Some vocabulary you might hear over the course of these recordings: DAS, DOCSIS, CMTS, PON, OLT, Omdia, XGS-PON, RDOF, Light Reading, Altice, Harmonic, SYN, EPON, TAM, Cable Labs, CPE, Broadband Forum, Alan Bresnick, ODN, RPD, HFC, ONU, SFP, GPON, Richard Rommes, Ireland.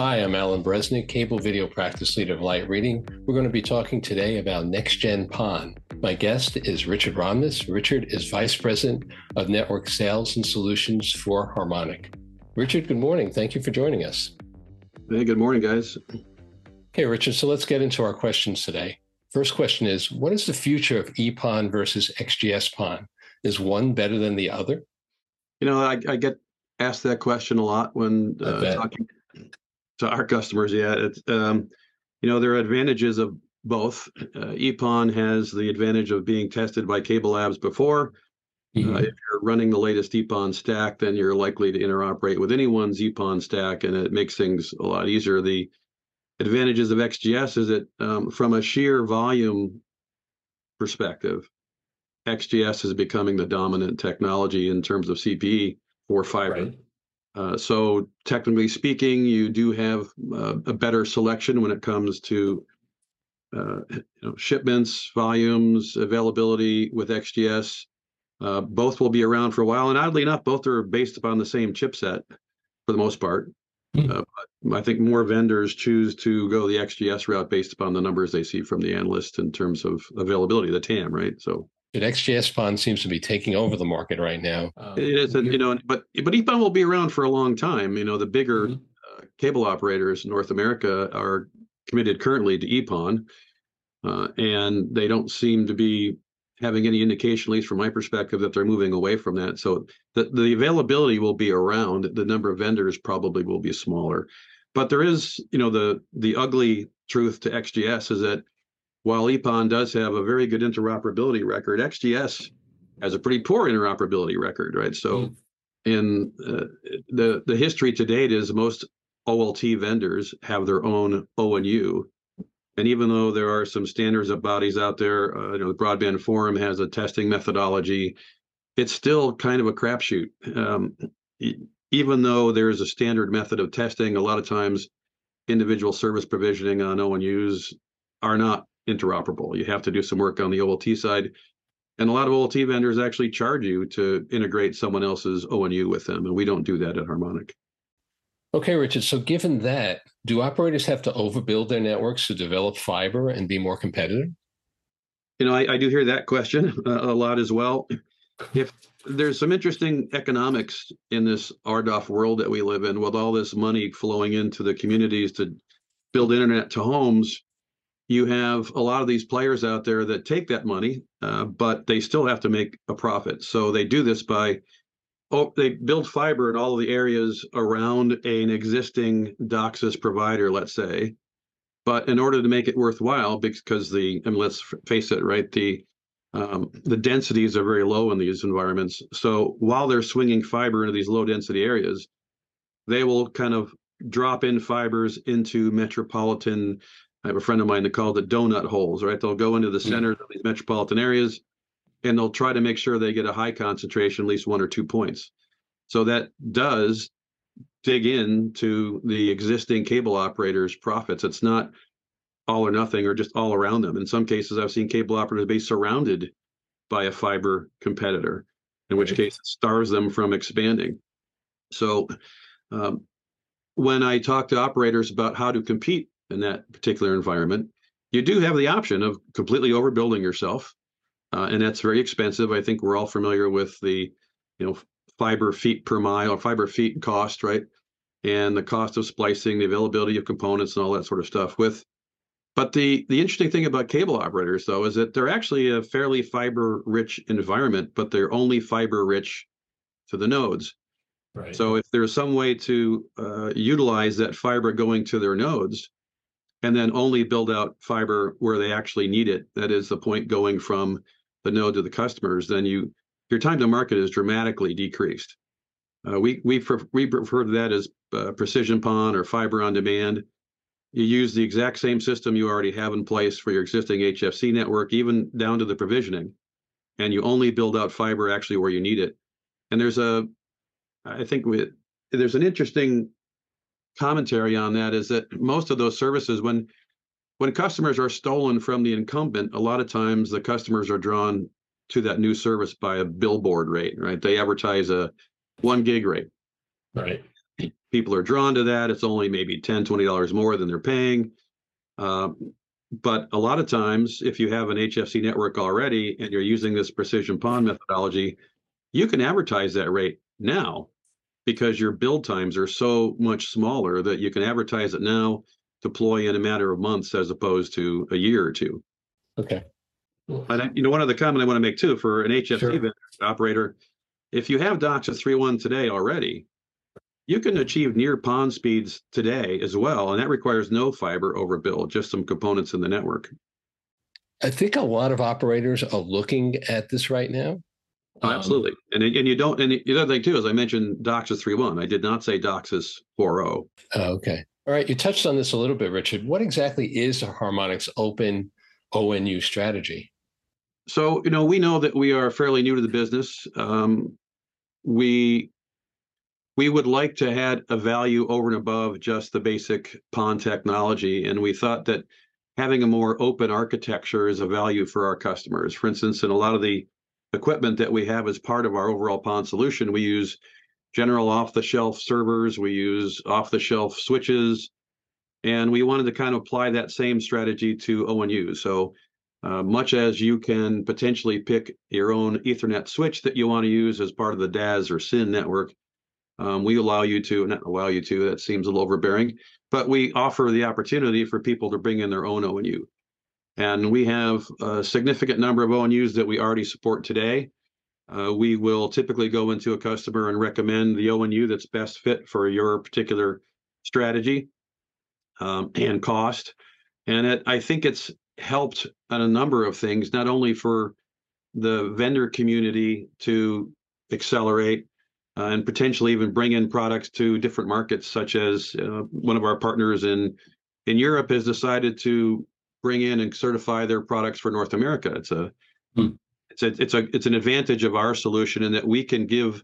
Hi, I'm Alan Bresnick, Cable Video Practice Leader of Light Reading. We're going to be talking today about next-gen PON. My guest is Richard Rommes. Richard is Vice President of Network Sales and Solutions for Harmonic. Richard, good morning. Thank you for joining us. Hey, good morning, guys. Okay, Richard, so let's get into our questions today. First question is, what is the future of EPON versus XGS-PON? Is one better than the other? You know, I get asked that question a lot when talking to our customers. Yeah, it's, you know, there are advantages of both. EPON has the advantage of being tested by Cable Labs before. If you're running the latest EPON stack, then you're likely to interoperate with anyone's EPON stack, and it makes things a lot easier. The advantages of XGS is that from a sheer volume perspective, XGS is becoming the dominant technology in terms of CPE for fiber. Right. So technically speaking, you do have a better selection when it comes to you know, shipments, volumes, availability with XGS. Both will be around for a while, and oddly enough, both are based upon the same chipset for the most part. But I think more vendors choose to go the XGS route based upon the numbers they see from the analyst in terms of availability, the TAM, right? So. But XGS-PON seems to be taking over the market right now. It is, you know, but EPON will be around for a long time. You know, the bigger cable operators in North America are committed currently to EPON, and they don't seem to be having any indication, at least from my perspective, that they're moving away from that. So the availability will be around. The number of vendors probably will be smaller. But there is, you know, the ugly truth to XGS is that while EPON does have a very good interoperability record, XGS has a pretty poor interoperability record, right? So in the history to date is most OLT vendors have their own ONU. And even though there are some standards of bodies out there, you know, the Broadband Forum has a testing methodology, it's still kind of a crapshoot. Even though there is a standard method of testing, a lot of times individual service provisioning on ONUs are not interoperable. You have to do some work on the OLT side, and a lot of OLT vendors actually charge you to integrate someone else's ONU with them, and we don't do that at Harmonic. Okay, Richard, so given that, do operators have to overbuild their networks to develop fiber and be more competitive? You know, I do hear that question a lot as well. If there's some interesting economics in this RDOF world that we live in, with all this money flowing into the communities to build internet to homes, you have a lot of these players out there that take that money, but they still have to make a profit. So they do this by, they build fiber in all of the areas around an existing DOCSIS provider, let's say. But in order to make it worthwhile, because the, I mean, let's face it, right? The densities are very low in these environments. So while they're swinging fiber into these low density areas, they will kind of drop in fibers into metropolitan. I have a friend of mine that called it donut holes, right? They'll go into the centers of these metropolitan areas, and they'll try to make sure they get a high concentration, at least 1 or 2 points. So that does dig into the existing cable operators' profits. It's not all or nothing or just all around them. In some cases, I've seen cable operators be surrounded by a fiber competitor, in which case it starves them from expanding. So when I talk to operators about how to compete in that particular environment, you do have the option of completely overbuilding yourself, and that's very expensive. I think we're all familiar with the, you know, fiber feet per mile or fiber feet cost, right? And the cost of splicing, the availability of components, and all that sort of stuff. But the interesting thing about cable operators, though, is that they're actually a fairly fiber-rich environment, but they're only fiber-rich to the nodes. Right. So if there's some way to utilize that fiber going to their nodes, and then only build out fiber where they actually need it, that is the point going from the node to the customers, then your time to market is dramatically decreased. We refer to that as precision PON or fiber on demand. You use the exact same system you already have in place for your existing HFC network, even down to the provisioning, and you only build out fiber actually where you need it. And there's a, I think we, there's an interesting commentary on that is that most of those services, when customers are stolen from the incumbent, a lot of times the customers are drawn to that new service by a billboard rate, right? They advertise a 1 gig rate. Right. people are drawn to that. It's only maybe $10, $20 more than they're paying. But a lot of times, if you have an HFC network already and you're using this precision PON methodology, you can advertise that rate now because your build times are so much smaller that you can advertise it now, deploy in a matter of months as opposed to a year or two. Okay. And you know, one other comment I want to make too for an HFC vendor, operator, if you have DOCSIS 3.1 today already, you can achieve near PON speeds today as well, and that requires no fiber overbuild, just some components in the network. I think a lot of operators are looking at this right now. Oh, absolutely, and you don't. And the other thing too, as I mentioned, DOCSIS 3.1. I did not say DOCSIS 4.0. Okay, all right. You touched on this a little bit, Richard. What exactly is Harmonic's open ONU strategy? So, you know, we know that we are fairly new to the business. We would like to add a value over and above just the basic PON technology, and we thought that having a more open architecture is a value for our customers. For instance, in a lot of the equipment that we have as part of our overall PON solution, we use general off-the-shelf servers, we use off-the-shelf switches, and we wanted to kind of apply that same strategy to ONU. So much as you can potentially pick your own Ethernet switch that you want to use as part of the DAS or SYN network, we allow you to, not allow you to, that seems a little overbearing, but we offer the opportunity for people to bring in their own ONU. And we have a significant number of ONUs that we already support today. We will typically go into a customer and recommend the ONU that's best fit for your particular strategy and cost. And I think it's helped on a number of things, not only for the vendor community to accelerate and potentially even bring in products to different markets, such as one of our partners in Europe has decided to bring in and certify their products for North America. It's an advantage of our solution in that we can give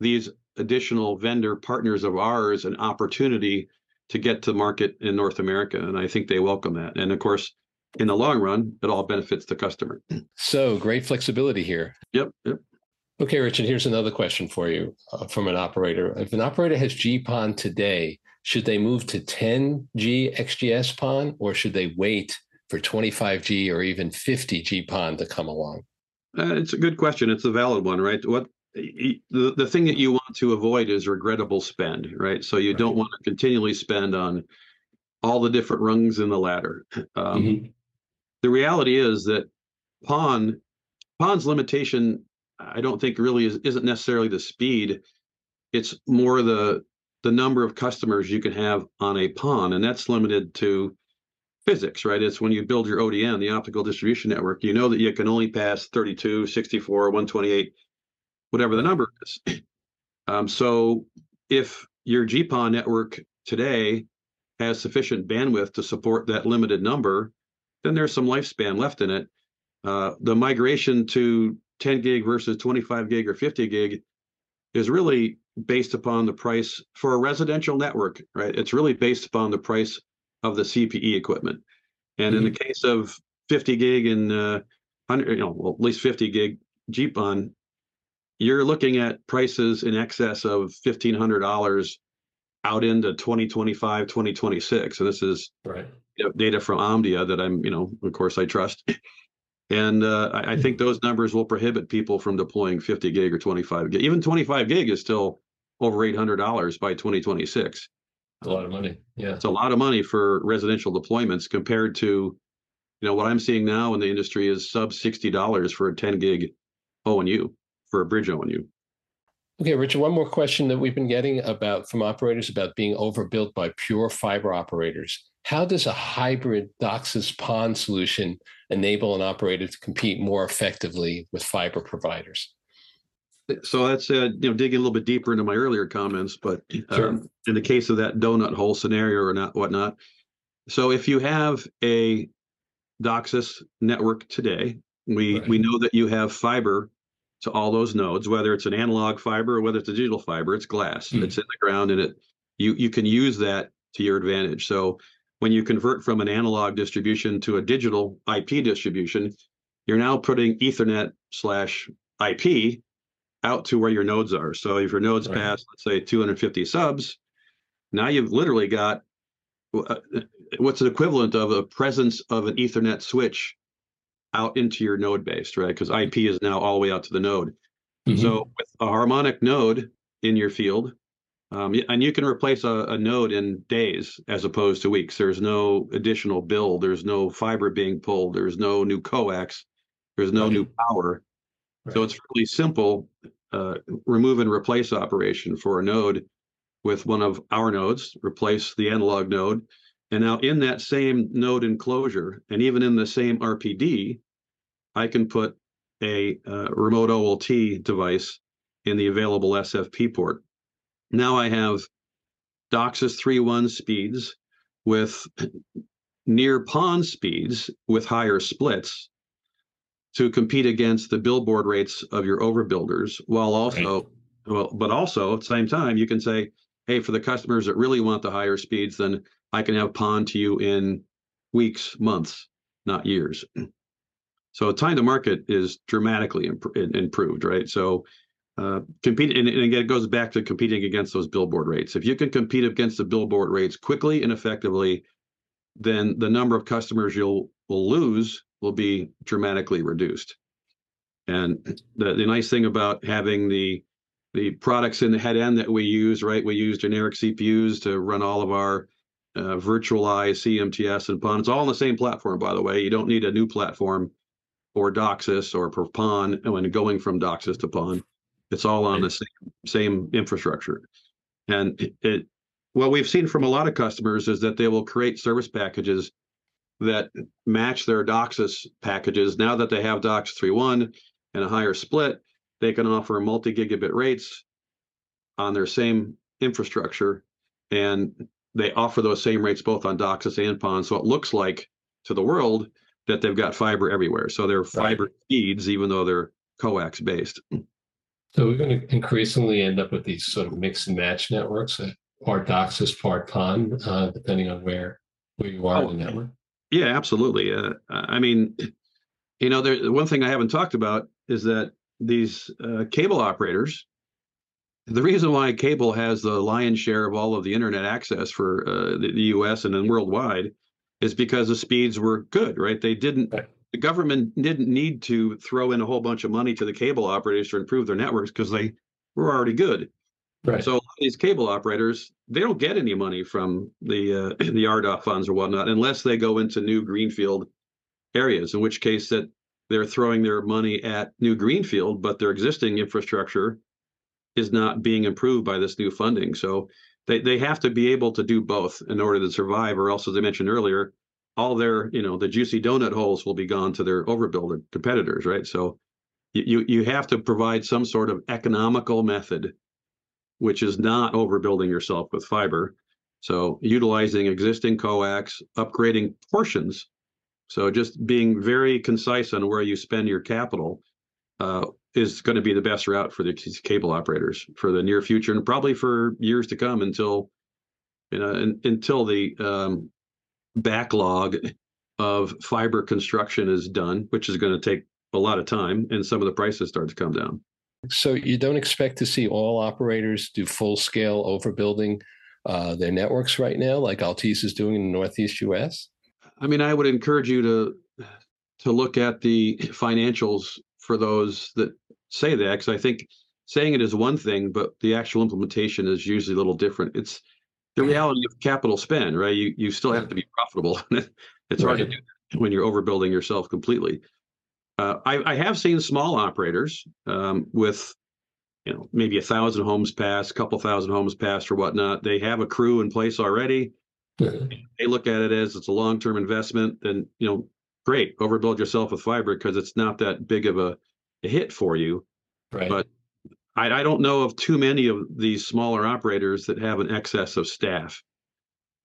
these additional vendor partners of ours an opportunity to get to market in North America, and I think they welcome that. And of course, in the long run, it all benefits the customer. So great flexibility here. Yep. Okay, Richard, here's another question for you from an operator. If an operator has GPON today, should they move to 10G XGS-PON, or should they wait for 25G or even 50G PON to come along? It's a good question. It's a valid one, right? The thing that you want to avoid is regrettable spend, right? So you don't want to continually spend on all the different rungs in the ladder. The reality is that PON's limitation, I don't think really isn't necessarily the speed. It's more the number of customers you can have on a PON, and that's limited to physics, right? It's when you build your ODN, the optical distribution network, you know that you can only pass 32, 64, 128, whatever the number is. So if your GPON network today has sufficient bandwidth to support that limited number, then there's some lifespan left in it. The migration to 10 gig versus 25 gig or 50 gig is really based upon the price for a residential network, right? It's really based upon the price of the CPE equipment. And in the case of 50 gig and 100, at least 50 gig GPON, you're looking at prices in excess of $1,500 out into 2025, 2026. And this is data from Omdia that I'm, of course I trust. And I think those numbers will prohibit people from deploying 50 gig or 25 gig. Even 25 gig is still over $800 by 2026. That's a lot of money. Yeah, it's a lot of money for residential deployments compared to, what I'm seeing now in the industry is sub $60 for a 10 gig ONU, for a bridge ONU. Okay, Richard, one more question that we've been getting from operators about being overbuilt by pure fiber operators. How does a hybrid DOCSIS PON solution enable an operator to compete more effectively with fiber providers? So that's digging a little bit deeper into my earlier comments, but in the case of that donut hole scenario or not, whatnot. So if you have a DOCSIS network today, we know that you have fiber to all those nodes, whether it's an analog fiber or whether it's a digital fiber, it's glass. It's in the ground, and you can use that to your advantage. So when you convert from an analog distribution to a digital IP distribution, you're now putting Ethernet/IP out to where your nodes are. So if your nodes pass, let's say 250 subs, Now you've literally got what's the equivalent of a presence of an Ethernet switch out into your node base, right? Because IP is now all the way out to the node. Mm-hmm. So with a harmonic node in your field, and you can replace a node in days as opposed to weeks. There's no additional bill. There's no fiber being pulled. There's no new coax. There's no new power. Right. So it's really simple remove and replace operation for a node with one of our nodes, replace the analog node. And now in that same node enclosure, and even in the same RPD, I can put a remote OLT device in the available SFP port. Now I have DOCSIS 3.1 speeds with near PON speeds with higher splits to compete against the billboard rates of your overbuilders, while also, but also at the same time, you can say, hey, for the customers that really want the higher speeds, then I can have PON to you in weeks, months, not years. So time to market is dramatically improved, right? So compete, and again, it goes back to competing against those billboard rates. If you can compete against the billboard rates quickly and effectively, then the number of customers will lose will be dramatically reduced. And the nice thing about having the products in the head end that we use, right? We use generic CPUs to run all of our virtualized CMTS and PON. It's all on the same platform, by the way. You don't need a new platform or DOCSIS or PON when going from DOCSIS to PON. It's all on the same infrastructure. And what we've seen from a lot of customers is that they will create service packages that match their DOCSIS packages. Now that they have DOCSIS 3.1 and a higher split, they can offer multi-gigabit rates on their same infrastructure, and they offer those same rates both on DOCSIS and PON. So it looks like to the world that they've got fiber everywhere. So they're fiber feeds, even though they're coax based. So we're going to increasingly end up with these sort of mix and match networks, part DOCSIS, part PON, depending on where you are in the network. Yeah, absolutely. I mean, you know, one thing I haven't talked about is that these cable operators, the reason why cable has the lion's share of all of the internet access for the U.S. and then worldwide is because the speeds were good, right? They didn't. The government didn't need to throw in a whole bunch of money to the cable operators to improve their networks because they were already good. Right. So a lot of these cable operators, they don't get any money from the RDOF funds or whatnot unless they go into new greenfield areas, in which case that they're throwing their money at new greenfield, but their existing infrastructure is not being improved by this new funding. So they have to be able to do both in order to survive, or else, as I mentioned earlier, all their, you know, the juicy donut holes will be gone to their overbuilder competitors, right? So you have to provide some sort of economical method, which is not overbuilding yourself with fiber. So utilizing existing coax, upgrading portions. So just being very concise on where you spend your capital is going to be the best route for the cable operators for the near future, and probably for years to come until, you know, until the backlog of fiber construction is done, which is going to take a lot of time, and some of the prices start to come down. So you don't expect to see all operators do full-scale overbuilding their networks right now, like Altice is doing in the Northeast U.S.? I mean, I would encourage you to look at the financials for those that say that, because I think saying it is one thing, but the actual implementation is usually a little different. It's the reality of capital spend, right? You still have to be profitable. It's hard to do that when you're overbuilding yourself completely. I have seen small operators with, you know, maybe 1,000 homes passed, a couple thousand homes passed or whatnot. They have a crew in place already. They look at it as it's a long-term investment, and, you know, great, overbuild yourself with fiber because it's not that big of a hit for you. Right. But I don't know of too many of these smaller operators that have an excess of staff.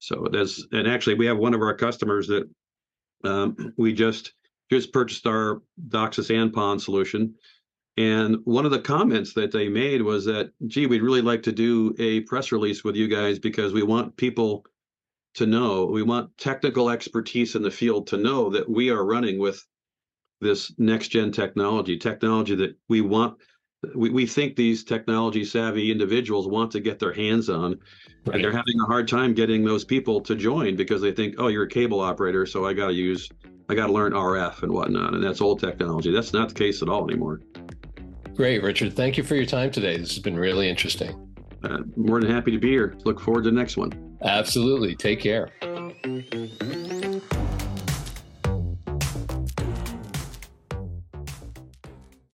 So there's, and actually we have one of our customers that we just purchased our DOCSIS and PON solution. And one of the comments that they made was that, gee, we'd really like to do a press release with you guys because we want people to know, we want technical expertise in the field to know that we are running with this next gen technology that we want we think these technology savvy individuals want to get their hands on, right, and they're having a hard time getting those people to join because they think, oh, you're a cable operator, so I got to learn RF and whatnot, and that's old technology. That's not the case at all anymore. Great, Richard. Thank you for your time today. This has been really interesting. More than happy to be here. Look forward to the next one. Absolutely. Take care.